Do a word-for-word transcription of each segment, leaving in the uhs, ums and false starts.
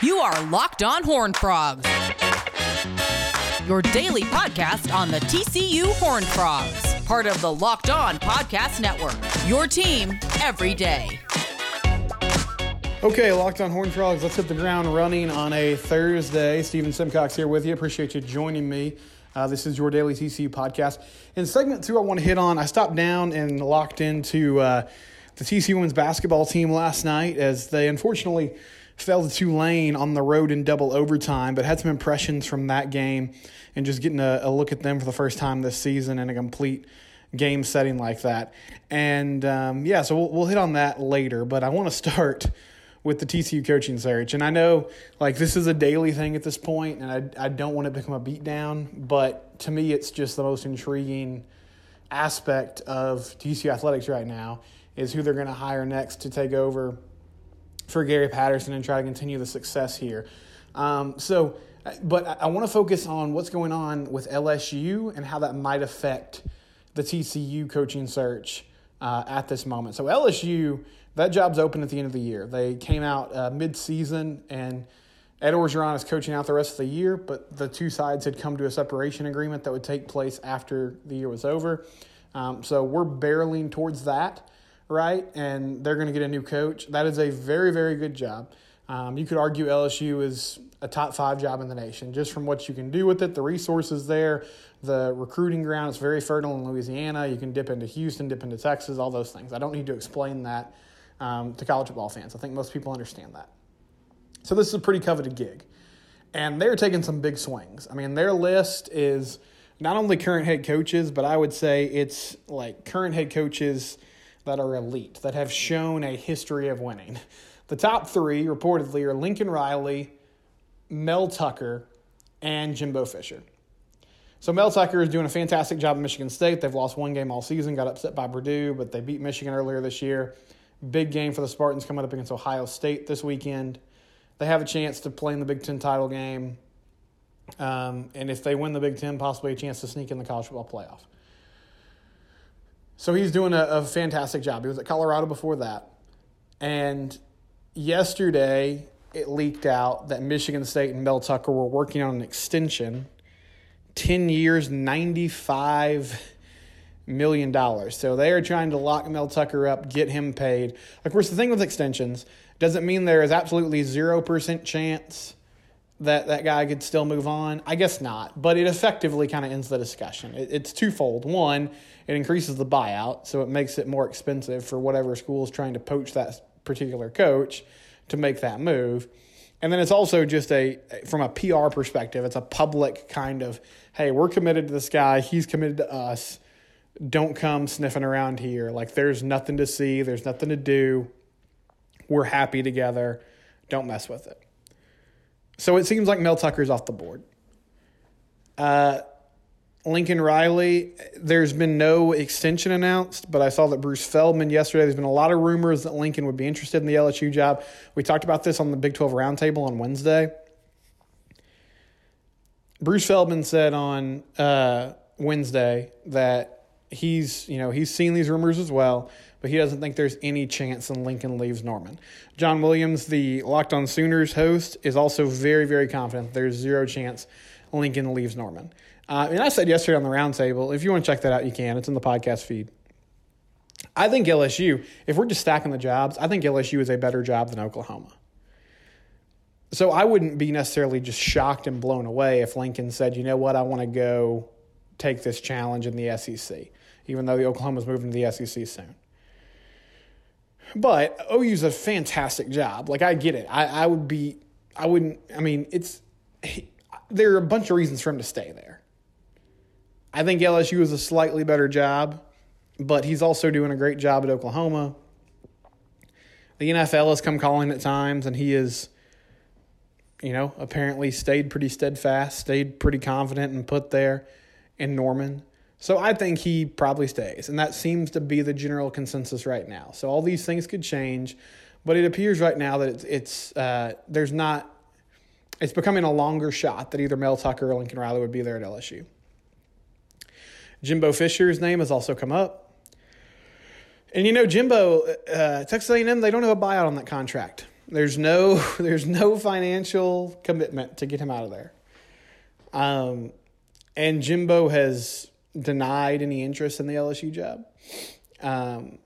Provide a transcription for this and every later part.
You are Locked On Horned Frogs, your daily podcast on the T C U Horned Frogs, part of the Locked On Podcast Network, your team every day. Okay, Locked On Horned Frogs, let's hit the ground running on a Thursday. Stephen Simcox here with you. Appreciate you joining me. Uh, this is your daily T C U podcast. In segment two, I want to hit on, I stopped down and locked into uh, the T C U women's basketball team last night as they unfortunately fell to Tulane on the road in double overtime, but had some impressions from that game and just getting a, a look at them for the first time this season in a complete game setting like that. And um, yeah, so we'll, we'll hit on that later, but I want to start with the T C U coaching search. And I know like this is a daily thing at this point, and I, I don't want it to become a beatdown, but to me it's just the most intriguing aspect of T C U athletics right now is who they're going to hire next to take over for Gary Patterson and try to continue the success here. Um, so, but I, I want to focus on what's going on with L S U and how that might affect the T C U coaching search uh, at this moment. So L S U, that job's open at the end of the year. They came out uh, mid-season, and Ed Orgeron is coaching out the rest of the year, but the two sides had come to a separation agreement that would take place after the year was over. Um, so we're barreling towards that. Right, and they're going to get a new coach. That is a very, very good job. Um, you could argue L S U is a top five job in the nation, just from what you can do with it, the resources there, the recruiting ground. It's very fertile in Louisiana. You can dip into Houston, dip into Texas, all those things. I don't need to explain that um, to college football fans. I think most people understand that. So this is a pretty coveted gig, and they're taking some big swings. I mean, their list is not only current head coaches, but I would say it's like current head coaches that are elite, that have shown a history of winning. The top three, reportedly, are Lincoln Riley, Mel Tucker, and Jimbo Fisher. So Mel Tucker is doing a fantastic job at Michigan State. They've lost one game all season, got upset by Purdue, but they beat Michigan earlier this year. Big game for the Spartans coming up against Ohio State this weekend. They have a chance to play in the Big Ten title game. Um, and if they win the Big Ten, possibly a chance to sneak in the college football playoff. So he's doing a, a fantastic job. He was at Colorado before that. And yesterday it leaked out that Michigan State and Mel Tucker were working on an extension, ten years, ninety-five million dollars. So they are trying to lock Mel Tucker up, get him paid. Of course, the thing with extensions doesn't mean there is absolutely zero percent chance that that guy could still move on? I guess not, but it effectively kind of ends the discussion. It, it's twofold. One, it increases the buyout, so it makes it more expensive for whatever school is trying to poach that particular coach to make that move. And then it's also just a, from a P R perspective, it's a public kind of, hey, we're committed to this guy, he's committed to us, don't come sniffing around here. Like, there's nothing to see, there's nothing to do, we're happy together, don't mess with it. So it seems like Mel Tucker's off the board. Uh, Lincoln Riley, there's been no extension announced, but I saw that Bruce Feldman yesterday, there's been a lot of rumors that Lincoln would be interested in the L S U job. We talked about this on the Big twelve Roundtable on Wednesday. Bruce Feldman said on uh, Wednesday that he's, you know, he's seen these rumors as well, but he doesn't think there's any chance that Lincoln leaves Norman. John Williams, the Locked On Sooners host, is also very, very confident there's zero chance Lincoln leaves Norman. Uh, and I said yesterday on the roundtable, if you want to check that out, you can. It's in the podcast feed. I think L S U, if we're just stacking the jobs, I think L S U is a better job than Oklahoma. So I wouldn't be necessarily just shocked and blown away if Lincoln said, you know what, I want to go take this challenge in the S E C, even though the Oklahoma's moving to the S E C soon. But O U's a fantastic job. Like, I get it. I, I would be – I wouldn't – I mean, it's he, there are a bunch of reasons for him to stay there. I think L S U is a slightly better job, but he's also doing a great job at Oklahoma. The N F L has come calling at times, and he has, you know, apparently stayed pretty steadfast, stayed pretty confident and put there in Norman. So I think he probably stays, and that seems to be the general consensus right now. So all these things could change, but it appears right now that it's, it's uh, there's not – it's becoming a longer shot that either Mel Tucker or Lincoln Riley would be there at L S U. Jimbo Fisher's name has also come up. And, you know, Jimbo, uh, Texas A and M, they don't have a buyout on that contract. There's no there's no financial commitment to get him out of there. Um, and Jimbo has denied any interest in the L S U job. Um,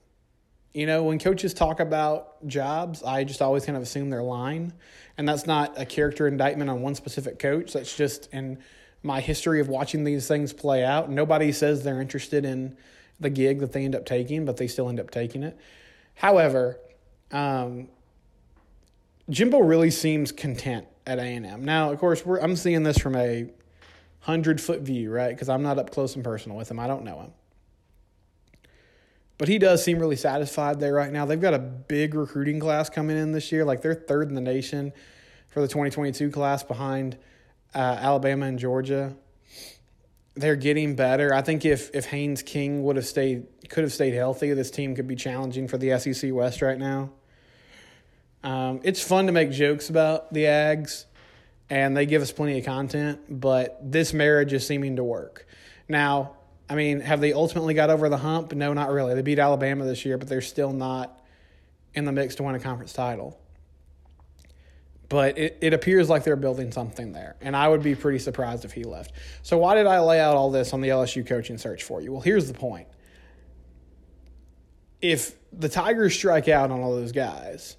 you know, when coaches talk about jobs, I just always kind of assume they're lying. And that's not a character indictment on one specific coach. That's just in my history of watching these things play out. Nobody says they're interested in the gig that they end up taking, but they still end up taking it. However, um, Jimbo really seems content at A and M. Now, of course, we're, I'm seeing this from a hundred-foot view, right, because I'm not up close and personal with him. I don't know him. But he does seem really satisfied there right now. They've got a big recruiting class coming in this year. Like, they're third in the nation for the twenty twenty-two class behind uh, Alabama and Georgia. They're getting better. I think if if Haynes King would have stayed, could have stayed healthy, this team could be challenging for the S E C West right now. Um, it's fun to make jokes about the Aggs, and they give us plenty of content, but this marriage is seeming to work. Now, I mean, have they ultimately got over the hump? No, not really. They beat Alabama this year, but they're still not in the mix to win a conference title. But it, it appears like they're building something there, and I would be pretty surprised if he left. So why did I lay out all this on the L S U coaching search for you? Well, here's the point. If the Tigers strike out on all those guys,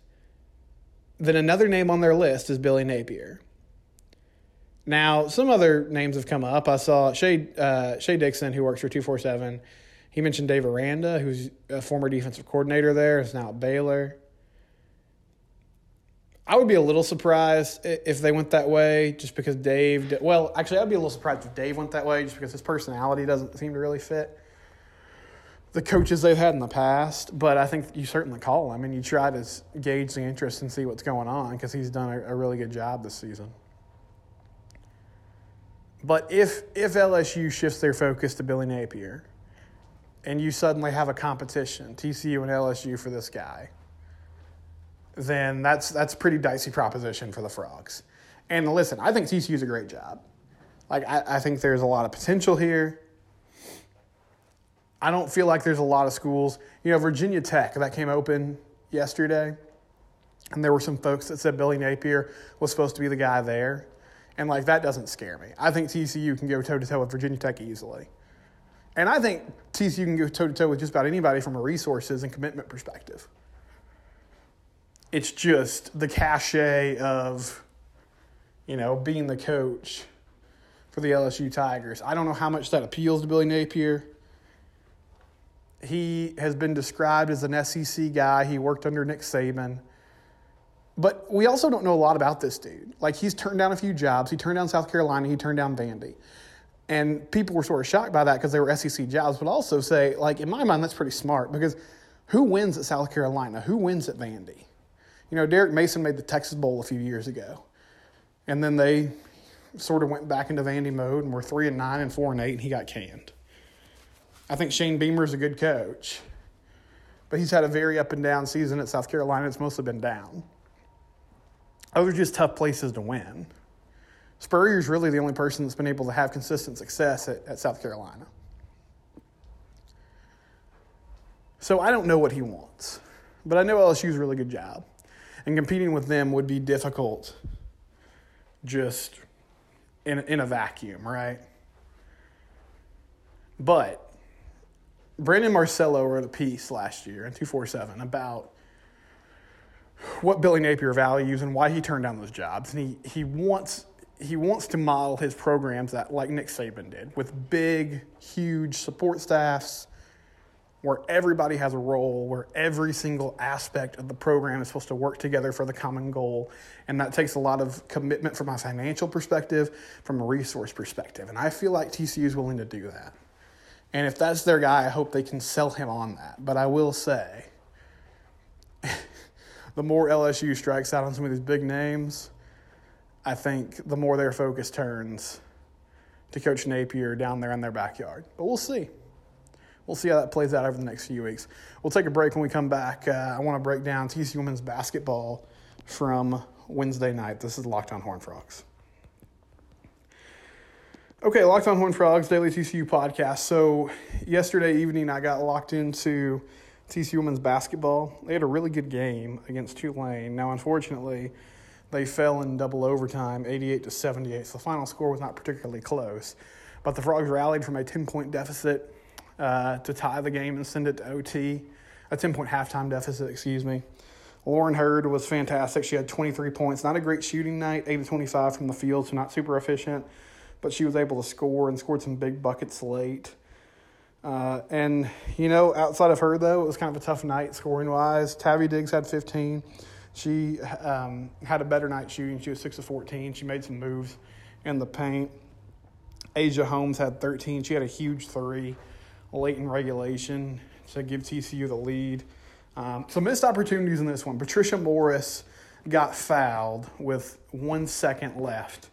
then another name on their list is Billy Napier. Now, some other names have come up. I saw Shay, uh, Shay Dixon, who works for two forty-seven. He mentioned Dave Aranda, who's a former defensive coordinator there, is now at Baylor. I would be a little surprised if they went that way just because Dave – well, actually, I'd be a little surprised if Dave went that way just because his personality doesn't seem to really fit the coaches they've had in the past. But I think you certainly call him, and you try to gauge the interest and see what's going on because he's done a, a really good job this season. But if if L S U shifts their focus to Billy Napier and you suddenly have a competition, T C U and L S U for this guy, then that's that's a pretty dicey proposition for the Frogs. And listen, I think T C U's a great job. Like, I, I think there's a lot of potential here. I don't feel like there's a lot of schools. You know, Virginia Tech, that came open yesterday, and there were some folks that said Billy Napier was supposed to be the guy there. And, like, that doesn't scare me. I think T C U can go toe-to-toe with Virginia Tech easily. And I think T C U can go toe-to-toe with just about anybody from a resources and commitment perspective. It's just the cachet of, you know, being the coach for the L S U Tigers. I don't know how much that appeals to Billy Napier. He has been described as an S E C guy. He worked under Nick Saban. But we also don't know a lot about this dude. Like, he's turned down a few jobs. He turned down South Carolina. He turned down Vandy. And people were sort of shocked by that because they were S E C jobs, but also say, like, in my mind, that's pretty smart because who wins at South Carolina? Who wins at Vandy? You know, Derek Mason made the Texas Bowl a few years ago. And then they sort of went back into Vandy mode and were three and nine and nine and four and eight, and, and he got canned. I think Shane Beamer's a good coach, but he's had a very up-and-down season at South Carolina. It's mostly been down. Those are just tough places to win. Spurrier's really the only person that's been able to have consistent success at, at South Carolina. So I don't know what he wants. But I know L S U's a really good job. And competing with them would be difficult just in, in a vacuum, right? But Brandon Marcello wrote a piece last year in two forty-seven about what Billy Napier values and why he turned down those jobs. And he, he wants he wants to model his programs that like Nick Saban did, with big, huge support staffs where everybody has a role, where every single aspect of the program is supposed to work together for the common goal. And that takes a lot of commitment from a financial perspective, from a resource perspective. And I feel like T C U is willing to do that. And if that's their guy, I hope they can sell him on that. But I will say, the more L S U strikes out on some of these big names, I think the more their focus turns to Coach Napier down there in their backyard. But we'll see. We'll see how that plays out over the next few weeks. We'll take a break when we come back. Uh, I want to break down T C U women's basketball from Wednesday night. This is Locked On Horned Frogs. Okay, Locked On Horned Frogs, Daily T C U podcast. So yesterday evening I got locked into T C U women's basketball, they had a really good game against Tulane. Now, unfortunately, they fell in double overtime, eighty-eight to seventy-eight, so the final score was not particularly close. But the Frogs rallied from a ten-point deficit uh, to tie the game and send it to O T, a ten-point halftime deficit, excuse me. Lauren Hurd was fantastic. She had twenty-three points. Not a great shooting night, eight of twenty-five from the field, so not super efficient. But she was able to score and scored some big buckets late. Uh, and, you know, outside of her, though, it was kind of a tough night scoring-wise. Tavi Diggs had fifteen. She um, had a better night shooting. She was six of fourteen. She made some moves in the paint. Asia Holmes had thirteen. She had a huge three late in regulation to give T C U the lead. Um, so missed opportunities in this one. Patricia Morris got fouled with one second left,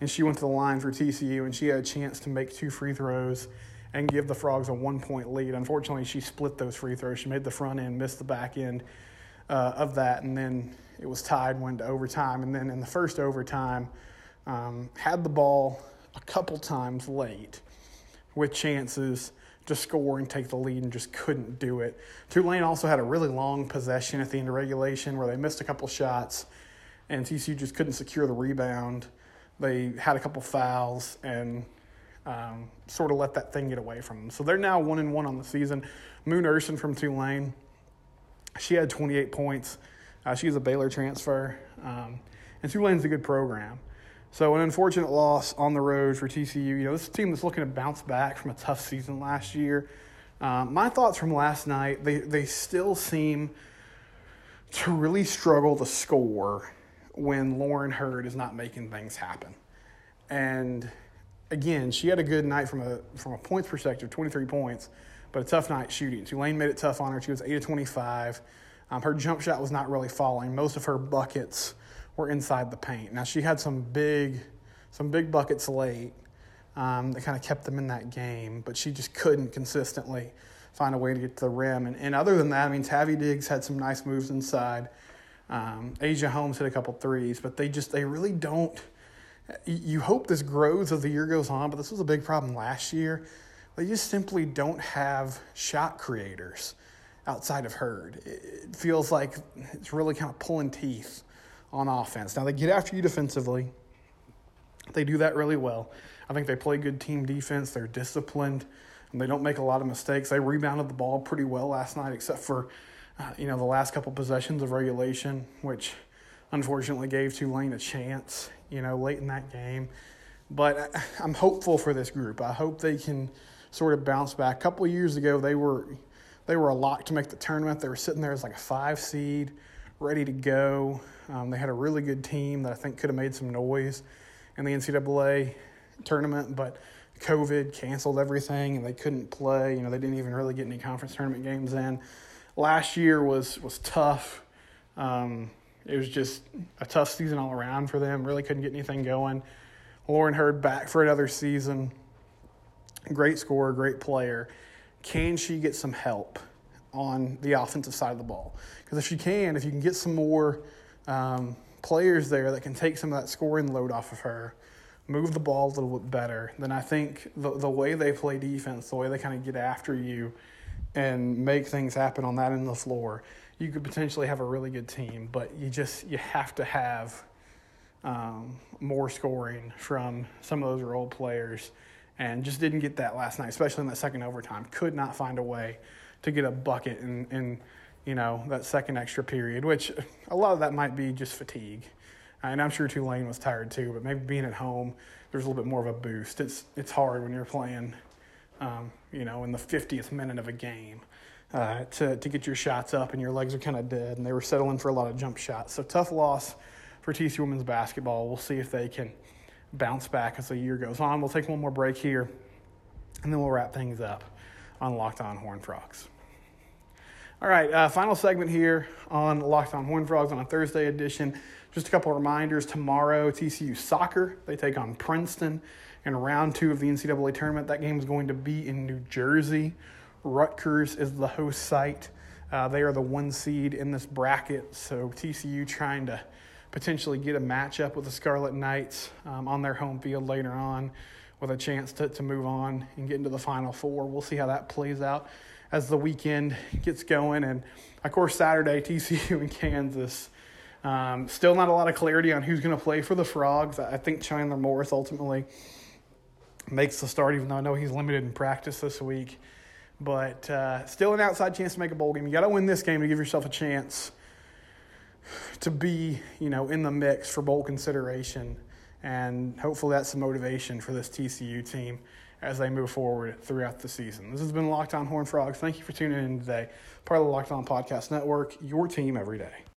and she went to the line for T C U, and she had a chance to make two free throws and give the Frogs a one-point lead. Unfortunately, she split those free throws. She made the front end, missed the back end uh, of that, and then it was tied, went to overtime. And then in the first overtime, um, had the ball a couple times late with chances to score and take the lead and just couldn't do it. Tulane also had a really long possession at the end of regulation where they missed a couple shots, and T C U just couldn't secure the rebound. They had a couple fouls and um, sort of let that thing get away from them. So they're now one and one on the season. Moon Erson from Tulane, she had twenty-eight points. Uh, she's a Baylor transfer, um, and Tulane's a good program. So an unfortunate loss on the road for T C U. You know, this is a team that's looking to bounce back from a tough season last year. Um, my thoughts from last night, they, they still seem to really struggle to score when Lauren Hurd is not making things happen. And, again, she had a good night from a from a points perspective, twenty-three points, but a tough night shooting. Tulane made it tough on her. She was eight of twenty-five. Um, her jump shot was not really falling. Most of her buckets were inside the paint. Now, she had some big some big buckets late um, that kind of kept them in that game, but she just couldn't consistently find a way to get to the rim. And, and other than that, I mean, Tavi Diggs had some nice moves inside. Um, Asia Holmes hit a couple threes, but they just they really don't – you hope this grows as the year goes on, but this was a big problem last year. They just simply don't have shot creators outside of Hurd. It feels like it's really kind of pulling teeth on offense. Now, they get after you defensively. They do that really well. I think they play good team defense. They're disciplined, and they don't make a lot of mistakes. They rebounded the ball pretty well last night, except for, uh, you know, the last couple possessions of regulation, which unfortunately gave Tulane a chance, you know, late in that game. But I, I'm hopeful for this group. I hope they can sort of bounce back. A couple of years ago, they were, they were a lock to make the tournament. They were sitting there as like a five seed, ready to go. Um, they had a really good team that I think could have made some noise in the N C double A tournament, but COVID canceled everything and they couldn't play. You know, they didn't even really get any conference tournament games in. Last year was was tough. Um, it was just a tough season all around for them. Really couldn't get anything going. Lauren Hurd back for another season. Great scorer, great player. Can she get some help on the offensive side of the ball? Because if you can, if you can get some more um, players there that can take some of that scoring load off of her, move the ball a little bit better, then I think the, the way they play defense, the way they kind of get after you and make things happen on that end of the floor, you could potentially have a really good team. But you just you have to have um, more scoring from some of those role players, and just didn't get that last night, especially in that second overtime. Could not find a way to get a bucket in, in, you know, that second extra period, which a lot of that might be just fatigue. And I'm sure Tulane was tired too, but maybe being at home, there's a little bit more of a boost. It's it's hard when you're playing, um, you know, in the fiftieth minute of a game uh, to, to get your shots up and your legs are kind of dead, and they were settling for a lot of jump shots. So tough loss for T C U women's basketball. We'll see if they can bounce back as the year goes on. We'll take one more break here, and then we'll wrap things up on Locked On Horned Frogs. All right, uh, final segment here on Locked On Horned Frogs on a Thursday edition. Just a couple of reminders. Tomorrow, T C U soccer. They take on Princeton in round two of the N C double A tournament. That game is going to be in New Jersey. Rutgers is the host site. Uh, they are the one seed in this bracket, so T C U trying to potentially get a matchup with the Scarlet Knights um, on their home field later on, with a chance to, to move on and get into the Final Four. We'll see how that plays out. as the weekend gets going. And, of course, Saturday, T C U and Kansas. Um, still not a lot of clarity on who's going to play for the Frogs. I think Chandler Morris ultimately makes the start, even though I know he's limited in practice this week. But uh, still an outside chance to make a bowl game. You got to win this game to give yourself a chance to be, you know, in the mix for bowl consideration. And hopefully that's some motivation for this T C U team as they move forward throughout the season. This has been Locked On Horned Frogs. Thank you for tuning in today. Part of the Locked On Podcast Network, your team every day.